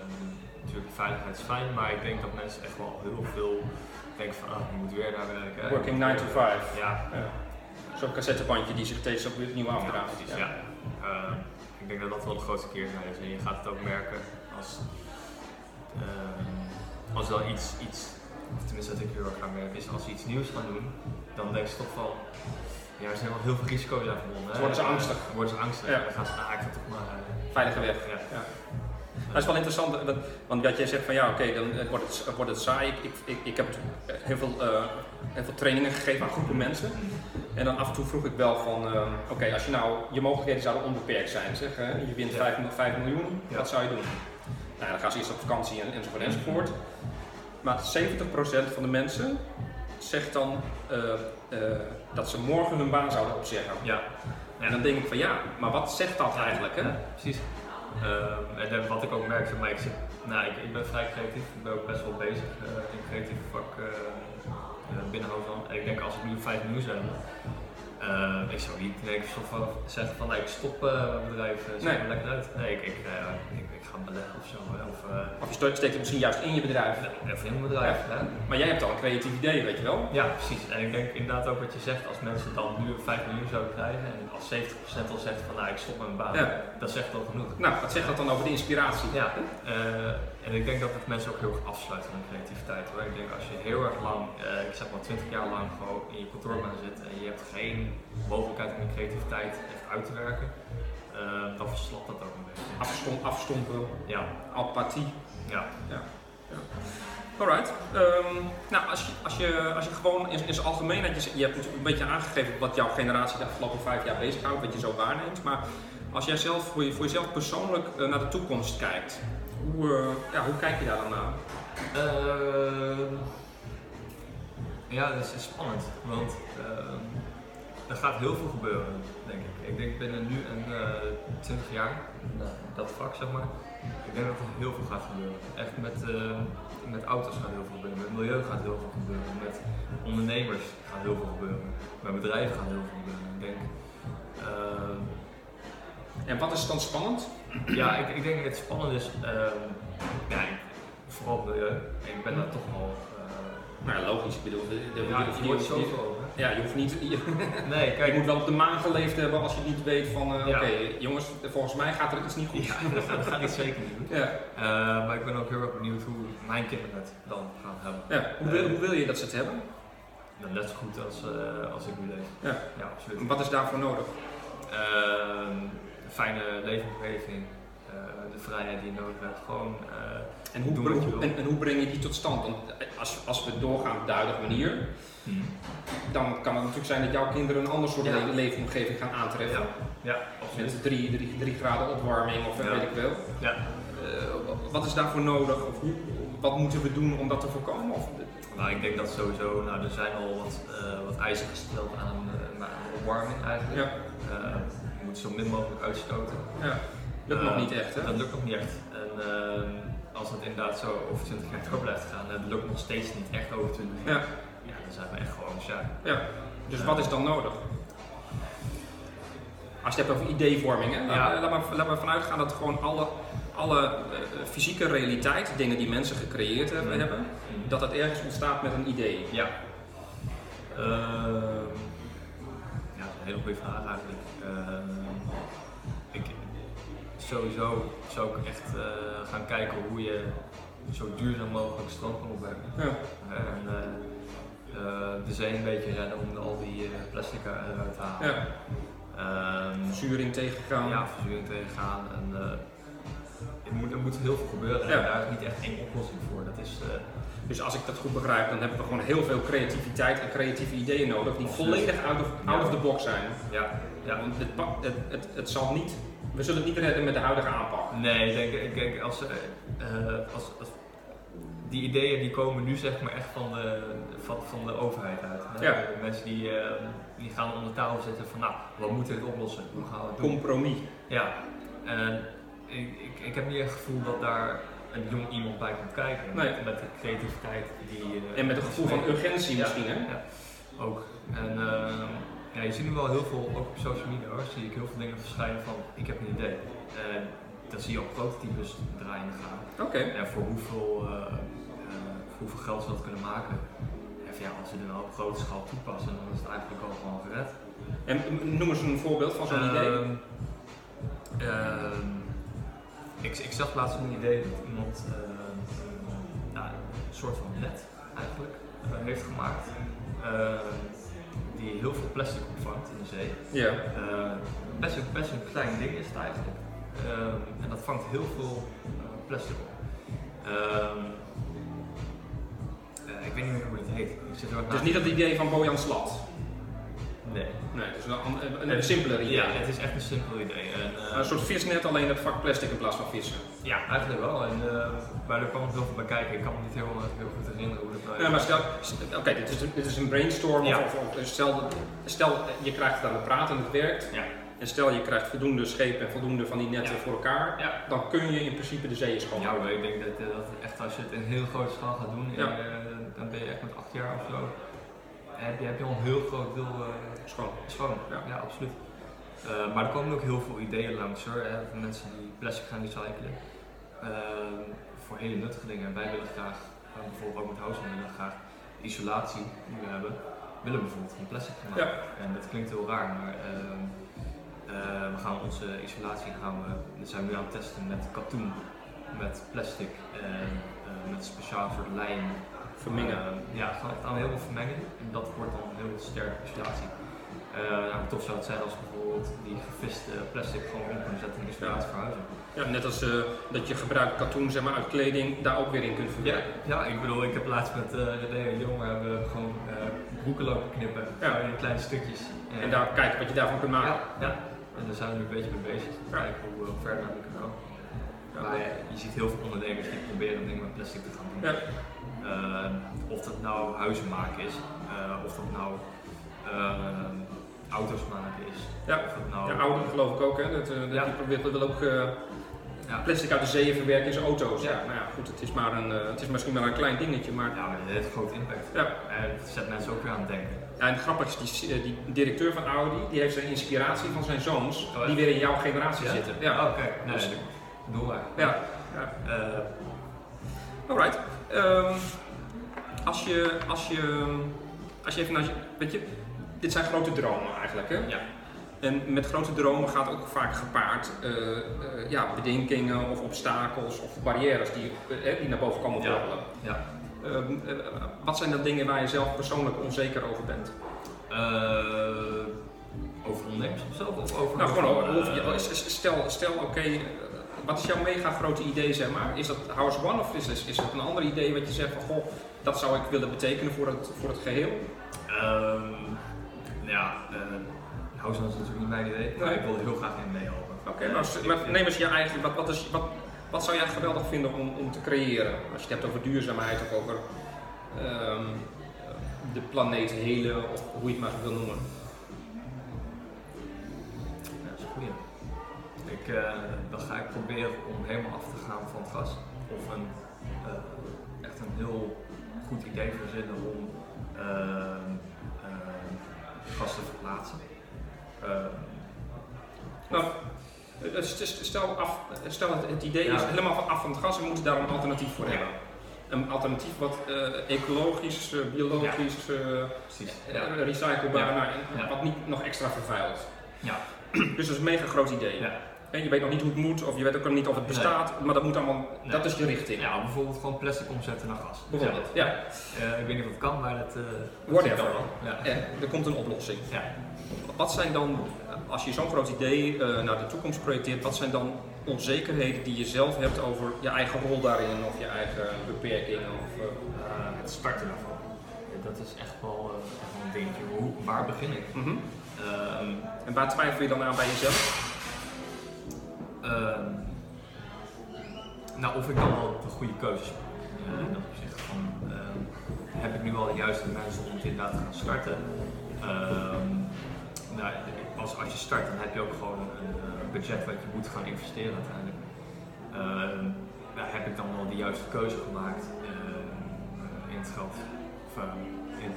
natuurlijk, veiligheid is fijn, maar ik denk dat mensen echt wel heel veel denken van, ah, oh, ik moet weer naar werken. Working nine to five. Ja. ja. Zo'n cassettebandje die zich steeds opnieuw afdraagt. Ja, precies, ja. ja. Uh, ik denk dat dat wel de grootste keerzijde is en je gaat het ook merken als Uh, als dan iets, iets, tenminste dat ik heel erg aan merk, is als ze iets nieuws gaan doen, dan denk je toch van, ja, er zijn wel heel veel risico's aan verbonden. Dan worden ze angstig. Dan worden ze angstig ja. en dan gaan ze haken toch maar uh, veilige weg. Ja. Ja. Dat is wel interessant, want, want dat jij zegt van ja, oké, okay, dan wordt het, wordt het saai. Ik, ik, ik heb heel veel, uh, heel veel trainingen gegeven aan groepen mensen. En dan af en toe vroeg ik wel van, uh, oké, okay, als je nou, je mogelijkheden zouden onbeperkt zijn, zeg, hè? Je wint vijf miljoen, ja. wat zou je doen? Nou, dan gaan ze eerst op vakantie en, enzovoort enzovoort. Maar zeventig procent van de mensen zegt dan uh, uh, dat ze morgen hun baan zouden opzeggen. Ja. En dan denk ik van ja, maar wat zegt dat ja, eigenlijk? Hè? Ja, precies. Uh, en wat ik ook merk, zeg maar, ik, nou, ik, ik ben vrij creatief, ik ben ook best wel bezig uh, in het creatieve vak uh, binnen HouseOne. En ik denk als ik nu vijf nieuws heb, uh, ik zou niet denken van, zeggen van nee, ik stop uh, mijn bedrijf, uh, nee. maar lekker uit. Nee, ik, ik, uh, ik, ik ga beleggen of zo. Of, uh, of je steekt het misschien juist in je bedrijf. Of in mijn bedrijf. Ja. Hè? Maar jij hebt al een creatief idee, weet je wel? Ja, precies. En ik denk inderdaad ook wat je zegt, als mensen dan nu vijf miljoen zouden krijgen en als zeventig procent al zegt van nou, ik stop mijn baan, ja. dat zegt al genoeg. Nou, wat zegt dat dan over de inspiratie? Ja. Uh, en ik denk dat het mensen ook heel erg afsluiten van creativiteit hoor. Ik denk als je heel erg lang, uh, ik zeg maar twintig jaar lang gewoon in je kantoorbaan zit en je hebt geen mogelijkheid om je creativiteit echt uit te werken, uh, dan verslapt dat ook een beetje. Afstom, afstompen, ja. apathie. Ja. ja. ja. Alright. Um, nou, als je, als, je, als je gewoon in zijn algemeenheid, je, je hebt natuurlijk een beetje aangegeven wat jouw generatie de afgelopen vijf jaar bezighoudt, wat je zo waarneemt, maar als jij zelf voor, je, voor jezelf persoonlijk uh, naar de toekomst kijkt, hoe, uh, ja, hoe kijk je daar dan naar? Uh, ja, dat is spannend, want uh, er gaat heel veel gebeuren, denk ik. Ik denk binnen nu en uh, twintig jaar, nou, dat vak zeg maar, ik denk dat er heel veel gaat gebeuren. Echt met, uh, met auto's gaat heel veel gebeuren, met milieu gaat heel veel gebeuren, met ondernemers gaat heel veel gebeuren, met bedrijven gaat heel veel gebeuren, ik denk. Uh, en wat is dan spannend? Ja, ik, ik denk dat het spannend is, uh, ja, vooral milieu, ik ben daar toch al. Uh, maar logisch, ik bedoel, je wordt zoveel. Ja, je hoeft niet. Je, nee, kijk, je moet wel op de maan geleefd hebben als je niet weet van uh, ja. oké, okay, jongens, volgens mij gaat er iets niet goed. Ja, dat gaat, dat gaat iets zeker niet goed. Ja. Uh, maar ik ben ook heel erg benieuwd hoe mijn kinderen het dan gaan hebben. Ja. Hoe, wil, uh, hoe wil je dat ze het hebben? Nou, net zo goed als, uh, als ik nu leef. Ja. Ja, absoluut. Wat is daarvoor nodig? Uh, een fijne leefomgeving, uh, de vrijheid die je nodig hebt, gewoon. Uh, en, hoe breng, je en, en hoe breng je die tot stand? Want als, als we doorgaan op de huidige manier. Hmm. Dan kan het natuurlijk zijn dat jouw kinderen een ander soort ja. leefomgeving gaan aantreffen. Ja, ja absoluut. Met drie, drie, drie graden opwarming of ja. weet ik wel. Ja. Uh, wat is daarvoor nodig? Of wat moeten we doen om dat te voorkomen? Of? Nou, ik denk dat sowieso, nou, er zijn al wat, uh, wat eisen gesteld aan uh, opwarming eigenlijk. Ja. Uh, je moet zo min mogelijk uitstoten. Ja. Lukt uh, nog niet echt hè? Dat lukt nog niet echt. En, uh, als het inderdaad zo over twintig jaar door blijft gaan, dat lukt nog steeds niet echt over twintig jaar. Ja. Ja, dan zijn we echt gewoon saai. Ja. Dus uh, wat is dan nodig? Als je het hebt over ideevorming, hè? Ja. Laat, laat, maar, laat maar vanuit gaan dat gewoon alle, alle uh, fysieke realiteit, dingen die mensen gecreëerd hebben, mm. hebben mm. dat dat ergens ontstaat met een idee. Ja. Uh, ja, dat is een hele goede vraag eigenlijk. Uh, ik, sowieso zou ik echt uh, gaan kijken hoe je zo duurzaam mogelijk stroom kan opwekken. Ja. En uh, uh, er zijn een beetje rennen om al die uh, plastic eruit te halen. Ja. Um, verzuring tegengaan. Ja, verzuring tegengaan. En, uh, het moet, er moet heel veel gebeuren en ja. daar is niet echt één oplossing voor. Dat is, uh, dus als ik dat goed begrijp, dan hebben we gewoon heel veel creativiteit en creatieve ideeën nodig die volledig out of, out of the box zijn. Ja. Ja. Want het, het, het, het zal niet, we zullen het niet redden met de huidige aanpak. Nee, ik denk, ik denk als, uh, als, als die ideeën die komen nu zeg maar echt van de, van, van de overheid uit. Hè? Ja. Mensen die, uh, die gaan onder tafel zitten van nou, wat moeten we dit oplossen? Hoe gaan we het doen? Compromis. Ja. En, Ik, ik, ik heb niet echt het gevoel dat daar een jong iemand bij komt kijken. Nee. Met, met de creativiteit die. Uh, en met het gevoel van urgentie misschien, ja, hè? Ja, ook. En uh, ja, je ziet nu wel heel veel, ook op social media hoor, zie ik heel veel dingen verschijnen van ik heb een idee. Uh, dan zie je ook prototypes draaien gaan. Oké. Okay. En voor hoeveel, uh, uh, voor hoeveel geld ze dat kunnen maken. En ja, als ze dit nou op grote schaal toepassen, dan is het eigenlijk al gewoon gered. En noem eens een voorbeeld van zo'n uh, idee. Uh, Ik, ik zag laatst een idee dat iemand uh, nou, een soort van net eigenlijk uh, heeft gemaakt uh, die heel veel plastic opvangt in de zee. Ja. Uh, best, een, best een klein ding is het eigenlijk uh, en dat vangt heel veel uh, plastic op. Uh, uh, ik weet niet meer hoe het heet. Ik zit er ook dus niet het idee van Bojan Slat? Nee. Nee, het is een, een, een simpeler idee. Ja, het is echt een simpel idee. En, uh, een soort visnet, alleen dat vak plastic in plaats van vissen. Ja, eigenlijk wel. En, uh, maar er kwam heel veel bij kijken. Ik kan me niet heel, heel goed herinneren hoe dat nou... Ja, maar stel, oké, okay, dit, dit is een brainstorm. Ja. Of, of, of, stel, stel, je krijgt het aan de praat en het werkt. Ja. En stel, je krijgt voldoende schepen en voldoende van die netten ja. voor elkaar. Ja. Dan kun je in principe de zeeën schoonhouden. Ja, maar ik denk dat, dat echt als je het in heel grote schaal gaat doen, ja. en, uh, dan ben je echt met acht jaar of zo. Heb je, heb je al een heel groot deel uh, schoon. schoon. Ja, ja absoluut. Uh, maar er komen ook heel veel ideeën langs hoor, hè, van mensen die plastic gaan recyclen. Uh, voor hele nuttige dingen. Wij willen graag, uh, bijvoorbeeld ook met HouseOne willen graag isolatie die we hebben, willen bijvoorbeeld van plastic gaan maken. Ja. En dat klinkt heel raar, maar uh, uh, we gaan onze isolatie gaan we, dat zijn we nu aan het testen met katoen, met plastic en uh, met speciaal soort lijn. Vermengen. Uh, ja, het gaan heel veel vermengen en dat wordt dan een heel sterke isolatie. Uh, nou, tof zou het zijn als bijvoorbeeld die geviste plastic gewoon om kunnen zetten in isolatie voor huizen. Ja, net als uh, dat je gebruikt katoen zeg maar, uit kleding daar ook weer in kunt verwerken. Ja, ja, ik bedoel, ik heb laatst met uh, René en Jolmer hebben we gewoon uh, broeken lopen knippen ja. in kleine stukjes. En, en daar kijken wat je daarvan kunt maken. Ja, ja. En daar zijn we nu een beetje mee bezig, te kijken hoe uh, ver we kunnen komen. Ja, maar ja, je ziet heel veel ondernemers die proberen dingen met plastic te gaan doen. Ja. Uh, of dat nou huizen maken is, uh, of dat nou uh, auto's maken is. Ja, of dat nou... ja ouder geloof ik ook hè, dat, uh, dat ja. die probeert wel ook uh, ja. plastic uit de zee verwerken in zijn auto's. Ja. Ja, nou ja goed, het is, maar een, uh, het is misschien maar een klein dingetje, maar... Ja, maar het heeft groot impact. Ja. En het zet mensen ook weer aan het denken. Ja, en grappig is, die, die directeur van Audi, die heeft zijn inspiratie van zijn zoons, oh, die weer in jouw generatie ja? zitten. Ja, ja. Oh, oké. Okay. Nee, dus, nee. Doe maar. Ja. ja. Uh, Alright. Um, als, je, als, je, als je even naar je, weet je, dit zijn grote dromen eigenlijk hè? Ja. En met grote dromen gaat ook vaak gepaard uh, uh, ja, bedenkingen of obstakels of barrières die, uh, die naar boven komen rollen. Ja. Ja. Um, uh, wat zijn dat dingen waar je zelf persoonlijk onzeker over bent? Uh, over ondernemerschap zelf of over... Nou gewoon, of, uh, stel, stel oké. Okay, wat is jouw mega grote idee zeg maar? Is dat HouseOne of is, is, is dat een ander idee wat je zegt van goh, dat zou ik willen betekenen voor het, voor het geheel? Um, ja, uh, HouseOne is natuurlijk niet mijn idee, maar nee. ik wil heel graag in meehelpen. Oké, okay, maar, als, maar neem eens je eigen, wat, wat, is, wat, wat zou jij geweldig vinden om, om te creëren? Als je het hebt over duurzaamheid of over um, de planeet hele of hoe je het maar wil noemen. Ja, dat is goed. Ik, uh, dan ga ik proberen om helemaal af te gaan van het gas of een, uh, echt een heel goed idee verzinnen om uh, uh, gas te verplaatsen. Uh, nou, stel, af, stel dat het idee ja. is helemaal af van het gas en we moeten daar een alternatief voor hebben. Ja. Een alternatief wat uh, ecologisch, uh, biologisch, uh, ja. uh, recyclebaar ja. en ja. wat niet nog extra vervuilt. Ja. Dus dat is een mega groot idee. Ja. je weet nog niet hoe het moet of je weet ook nog niet of het bestaat, nee. maar dat moet allemaal, nee. dat is je richting. Ja, bijvoorbeeld gewoon plastic omzetten naar gas. Bijvoorbeeld, ja. ja. Uh, ik weet niet of het kan, maar dat... Uh, Whatever. Dat ja. Ja, er komt een oplossing. Ja. Wat zijn dan, als je zo'n groot idee uh, naar de toekomst projecteert, wat zijn dan onzekerheden die je zelf hebt over je eigen rol daarin of je eigen beperkingen? Of, uh, uh, het starten daarvan. Dat is echt wel, uh, echt wel een dingetje. Hoe, waar begin ik? Mm-hmm. Uh, en waar twijfel je dan aan bij jezelf? Uh, nou, of ik dan wel de goede keuzes maak. Uh, in dat opzicht van, uh, heb ik nu al de juiste mensen om het inderdaad te gaan starten? Uh, nou, als, als je start, dan heb je ook gewoon een uh, budget wat je moet gaan investeren uiteindelijk. Uh, nou, heb ik dan wel de juiste keuze gemaakt uh, in het geld? Of, uh, in,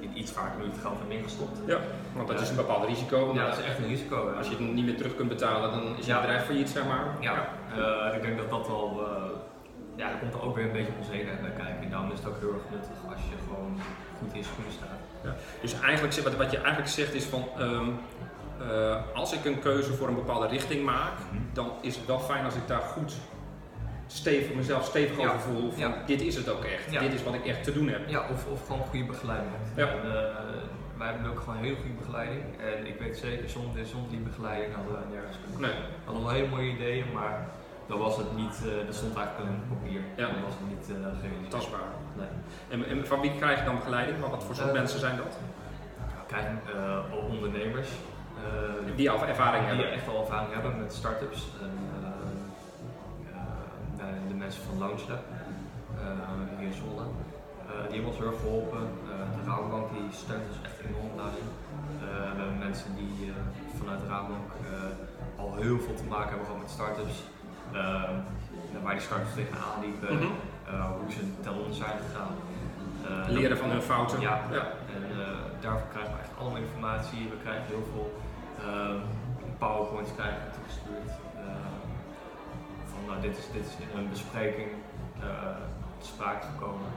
in iets waar ik nu het geld heb ingestopt. Ja, want dat ja. is een bepaald risico. Want ja, dat is echt een risico. Ja. Als je het niet meer terug kunt betalen, dan is je ja. bedrijf failliet, zeg maar. Ja, ja. Uh, ik denk dat dat wel... Uh, ja, daar komt er ook weer een beetje onzekerheid bij kijken. En daarom is het ook heel erg nuttig als je gewoon goed in schoenen staat. Ja. Dus eigenlijk, wat, wat je eigenlijk zegt is van... Um, uh, als ik een keuze voor een bepaalde richting maak, mm-hmm. dan is het wel fijn als ik daar goed... Stevig, mezelf stevig over ja. voel van ja. dit is het ook echt, ja. dit is wat ik echt te doen heb. Ja, of, of gewoon goede begeleiding. Ja. En, uh, wij hebben ook gewoon heel goede begeleiding en ik weet zeker, zonder, zonder die begeleiding hadden we nergens kunnen. Nee. We hadden wel hele mooie ideeën, maar dan was het niet, uh, dat stond eigenlijk op papier, ja. dan was het niet uh, geen tastbaar. Nee. En, en van wie krijg je dan begeleiding? Maar wat voor soort uh, mensen zijn dat? We krijgen uh, ondernemers. Uh, die al ervaring hebben. Die echt al ervaring hebben met start-ups. Uh, de mensen van LaunchLab uh, hier in Zwolle, uh, die hebben ons heel erg geholpen. Uh, de Rabobank die steunt ons echt enorm daarin. Uh, we hebben mensen die uh, vanuit de Rabobank uh, al heel veel te maken hebben gehad met startups, uh, waar die startups tegenaan liepen, mm-hmm. uh, hoe ze ten onder zijn gegaan. Uh, Leren van hun fouten. Ja, ja. En uh, daarvoor krijgen we echt allemaal informatie. We krijgen heel veel uh, PowerPoints krijgen we toegestuurd. Nou, dit, is, dit is in een bespreking uh, te sprake gekomen.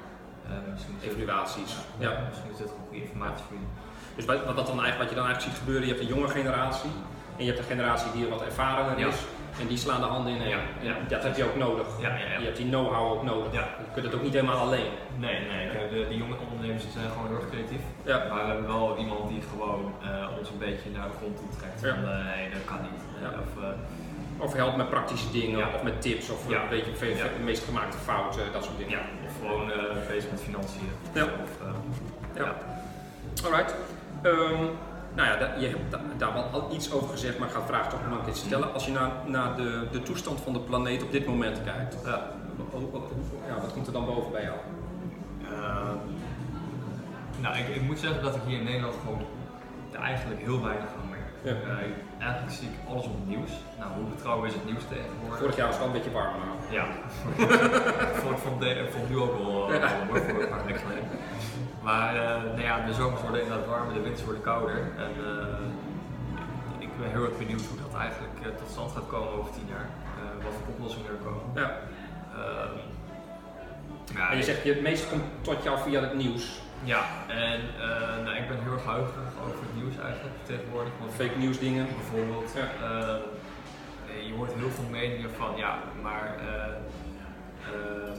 Uh, Evaluaties. Ja. ja. Misschien is dit gewoon goede informatie voor je. Dus wat, wat, dan eigenlijk, wat je dan eigenlijk ziet gebeuren, je hebt een jonge generatie en je hebt een generatie die wat ervarener ja. is. En die slaan de handen in en, ja. en ja. dat heb je ook nodig. Ja, ja, ja. Je hebt die know-how ook nodig. Ja. Je kunt het ook niet helemaal alleen. Nee, nee. Kijk, de, de jonge ondernemers zijn gewoon heel erg creatief. Ja. Maar we hebben wel iemand die gewoon uh, ons een beetje naar de grond toe trekt. Ja. Van, uh, nee, dat kan niet. Ja. Of, uh, Of helpt met praktische dingen, ja. of met tips, of ja. een beetje de ja. meest gemaakte fouten, dat soort dingen. Ja. Of gewoon uh, bezig met financiën. Ja. Of, uh, ja. ja. Alright. Um, nou ja, je hebt da- daar wel al iets over gezegd, maar ik ga de vraag toch nog een keer stellen. Als je naar, naar de, de toestand van de planeet op dit moment kijkt, uh, ja, wat komt er dan boven bij jou? Uh, nou, ik, ik moet zeggen dat ik hier in Nederland gewoon eigenlijk heel weinig van merk. Ja. Uh, eigenlijk zie ik alles op het nieuws. Nou, hoe betrouwbaar is het nieuws tegenwoordig? Vorig jaar was het wel een beetje warm. Maar... Ja, ik vond het nu ook wel warm voor een paar niks mee. Maar uh, nou ja, de zomers worden inderdaad warmer, de winters worden kouder. En uh, ik ben heel erg benieuwd hoe dat eigenlijk uh, tot stand gaat komen over tien jaar. Uh, wat voor oplossingen er komen. Ja. Uh, ja, en je zegt, het meest komt tot jou via het nieuws. Ja, en uh, nou, ik ben heel erg huiverig over het nieuws eigenlijk tegenwoordig. Want fake nieuws dingen bijvoorbeeld. Ja. Uh, je hoort heel veel meningen van ja, maar uh, uh,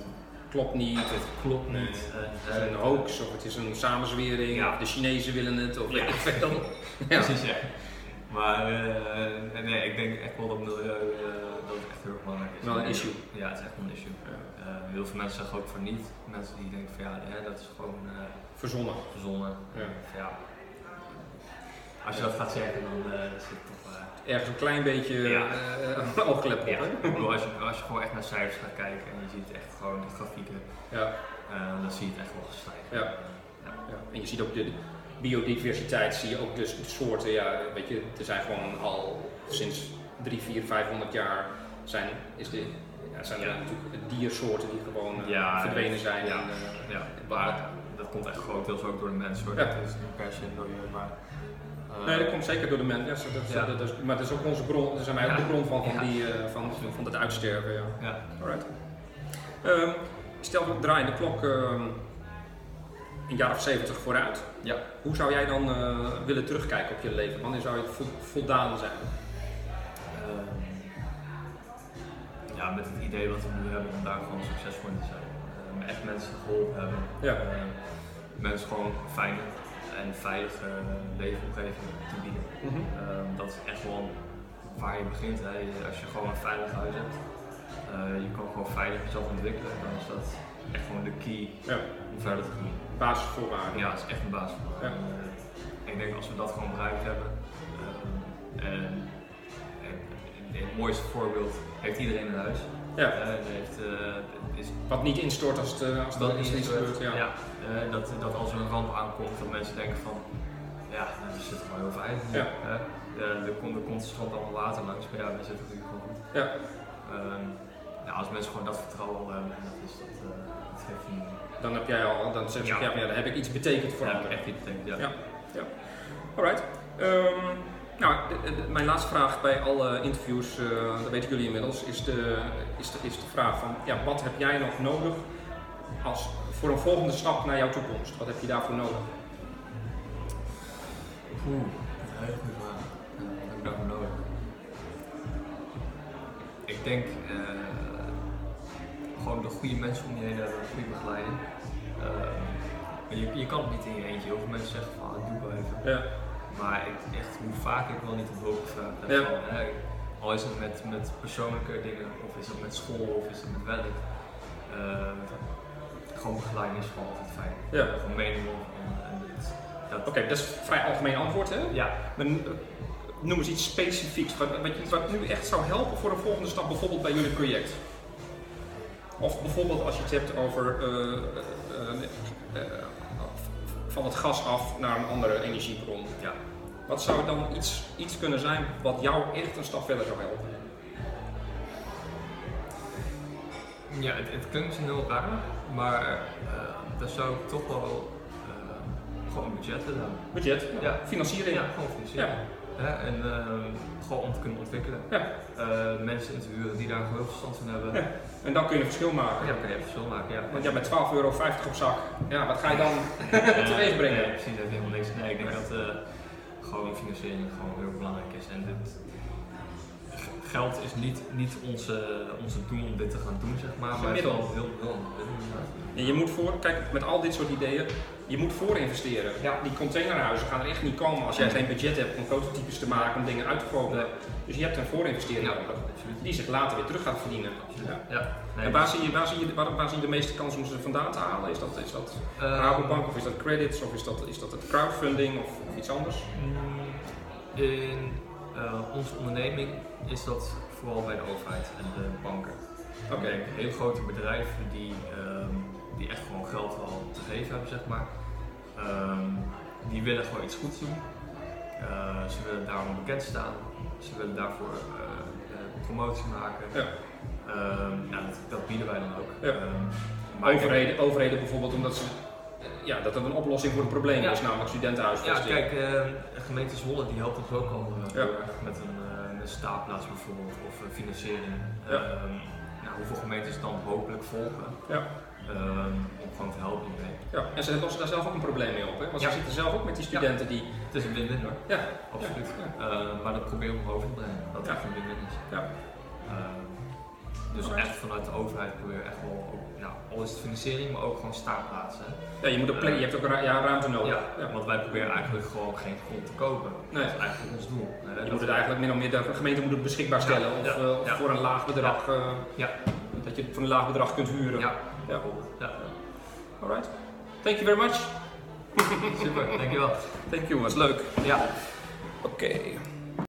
klopt niet, het klopt niet. Nee. Uh, het is een hoax of het is een samenzwering, ja. of de Chinezen willen het of ja. ik weet dat. Ja. Precies ja. Maar uh, nee, ik denk echt wel dat milieu uh, dat het echt heel belangrijk is. Wel een issue. Ja, het is echt wel een issue. Ja. Uh, heel veel mensen zeggen ook van niet. Mensen die denken van ja, hè, dat is gewoon uh, verzonnen. verzonnen. Ja. Ja. Als je dat gaat zeggen, dan uh, zit het toch uh, ergens een klein beetje ja. uh, oogklep op. Ja. Hè? Ik bedoel, als, je, als je gewoon echt naar cijfers gaat kijken en je ziet echt gewoon de grafieken, ja. uh, dan zie je het echt wel gestijgen. Ja. Ja. Ja. En je ziet ook de biodiversiteit, zie je ook dus de soorten. Ja, weet je, er zijn gewoon al sinds drie, vier, vijfhonderd jaar zijn, is de, ja, zijn er ja. natuurlijk diersoorten die gewoon uh, ja, verdwenen zijn. Ja, en, uh, ja. Maar dat komt echt grotendeels ook door de mensen hoor. Ja. Dat is niet per se door je, maar. Nee, dat komt zeker door de mensen, dat, ja. dat, dat is, maar dat is ook onze bron, daar zijn wij ja. ook de bron van, van, die, uh, van, van dat uitsterven. Ja. Ja. Alright. Um, stel we draaien de klok um, een jaar of zeventig vooruit, ja. hoe zou jij dan uh, willen terugkijken op je leven? Wanneer zou je voldaan zijn? Uh, ja, met het idee wat we nu hebben om daar gewoon succesvol in te zijn. Uh, echt mensen geholpen hebben. Ja. Uh, mensen gewoon fijne en veilige leefomgeving te bieden. Mm-hmm. Uh, dat is echt gewoon waar je begint. Hè. Als je gewoon een veilig huis hebt, uh, je kan gewoon veilig jezelf ontwikkelen. Dan is dat echt gewoon de key ja. om verder te gaan. Basisvoorwaarden. Ja, dat is echt een basisvoorwaarde. Ja. Uh, ik denk als we dat gewoon bereikt hebben. Uh, en, in het mooiste voorbeeld heeft iedereen een huis. Ja. Uh, heeft, uh, is wat niet instort als het als dat niet instort, gebeurt. Ja. Ja. Uh, dat, dat als er een ramp aankomt, dat mensen denken van ja, we zitten gewoon heel veilig. Ja. Uh, uh, er komt, er komt de strand allemaal water langs, maar ja, we zitten natuurlijk gewoon goed. Ja. Uh, nou, als mensen gewoon dat vertrouwen al hebben, dat is dat, uh, dat heeft een... Dan heb jij al, dan zeg je ja, ja, dan heb ik iets betekend voor anderen. Ja, heb ik echt iets betekend, ja. ja. ja. Alright. Um, Nou, de, de, mijn laatste vraag bij alle interviews, uh, dat weten jullie inmiddels, is de, is de, is de vraag van ja, wat heb jij nog nodig als, voor een volgende stap naar jouw toekomst? Wat heb je daarvoor nodig? Oeh, een hele goede vraag. Wat heb ik daarvoor nodig? Ik denk uh, gewoon de goede mensen om je heen hebben, de goede begeleiding. Uh, je, je kan het niet in je eentje, heel veel mensen zeggen van doe wel even. Ja. Maar ik, echt hoe vaak ik wel niet op hulp gevraagd heb. Ja. Van, hè, al is het met, met persoonlijke dingen, of is dat met school, of is dat met werk. Uh, gewoon begeleiding is gewoon altijd fijn. Ja. Uh, gewoon mening en dit. Dat... Oké, okay, dat is een vrij algemeen antwoord, hè? Ja. Maar noem eens iets specifieks, wat, wat nu echt zou helpen voor de volgende stap, bijvoorbeeld bij jullie project. Of bijvoorbeeld als je het hebt over uh, uh, uh, van het gas af naar een andere energiebron. Ja. Wat zou dan iets, iets kunnen zijn wat jou echt een stap verder zou helpen? Ja, het, het klinkt misschien heel raar, maar uh, daar zou ik toch wel uh, gewoon budget willen hebben. Budget? Ja. ja. Financiering? Ja, gewoon financiering. Ja. Ja, en uh, gewoon om te kunnen ontwikkelen. Ja. Uh, mensen interviewen die daar een heel verstand van hebben. Ja. En dan kun je een verschil maken. Ja, dan kun je een verschil maken, ja. Want ja, met twaalf euro vijftig op zak, ja, wat ga je dan teweeg brengen? Nee, precies, dat heeft helemaal niks. Nee, ik denk dat uh, gewoon financiering gewoon heel belangrijk is. En dit, geld is niet, niet onze, onze doel om dit te gaan doen, zeg maar. Maar het is wel heel belangrijk. Je moet voor, kijk, met al dit soort ideeën, je moet voor investeren. Ja. Die containerhuizen gaan er echt niet komen als jij geen budget hebt om prototypes te maken, om dingen uit te kopen. Nee. Dus je hebt een voorinvestering nodig, ja, die zich later weer terug gaat verdienen. Ja. Ja. Nee, en waar zie, je, waar, zie je, waar, waar zie je de meeste kans om ze vandaan te halen? Is dat, is dat uh, Rabobank of is dat credits of is dat, is dat het crowdfunding of, of iets anders? In uh, onze onderneming is dat vooral bij de overheid en de banken. Oké, okay. Heel grote bedrijven die, um, die echt gewoon geld al te geven hebben, zeg maar. Um, die willen gewoon iets goeds doen. Uh, ze willen daarom bekend staan. Ze willen daarvoor uh, uh, promotie maken. Ja. Um, ja, dat, dat bieden wij dan ook. Ja. Um, maar overheden, ik... overheden bijvoorbeeld omdat ze, ja, dat het een oplossing voor een probleem ja. is, namelijk studentenhuisvesting. Ja, kijk, uh, de gemeente Zwolle die helpt ons ook al uh, ja. met een, uh, een staanplaats bijvoorbeeld of uh, financiering. Ja. Um, nou, hoeveel gemeentes het dan hopelijk volgen ja. um, om gewoon te helpen mee. Ja. En ze lossen daar zelf ook een probleem mee op, hè? Want ja. ze zitten zelf ook met die studenten ja. die... Het is een win-win hoor. Ja, absoluut. Ja. Ja. Uh, maar dat proberen we over te brengen, dat ja. echt een win-win is. Ja. Uh, Dus echt vanuit de overheid probeer je echt wel, ook, nou, al is het financiering, maar ook gewoon staanplaatsen. Ja, je moet een plek, uh, je hebt ook een ja, ruimte nodig. Ja, ja, want wij proberen eigenlijk gewoon geen grond te kopen. Nee. Dat is eigenlijk ons doel. Uh, je dat moet het eigenlijk min of meer, de gemeente moet het beschikbaar stellen ja, of, ja, uh, of ja. voor een laag bedrag, ja. Uh, ja. dat je het voor een laag bedrag kunt huren. Ja, bijvoorbeeld. Ja. Ja. Alright, thank you very much. Super, dankjewel. Thank you, was leuk. Ja. Oké. Okay.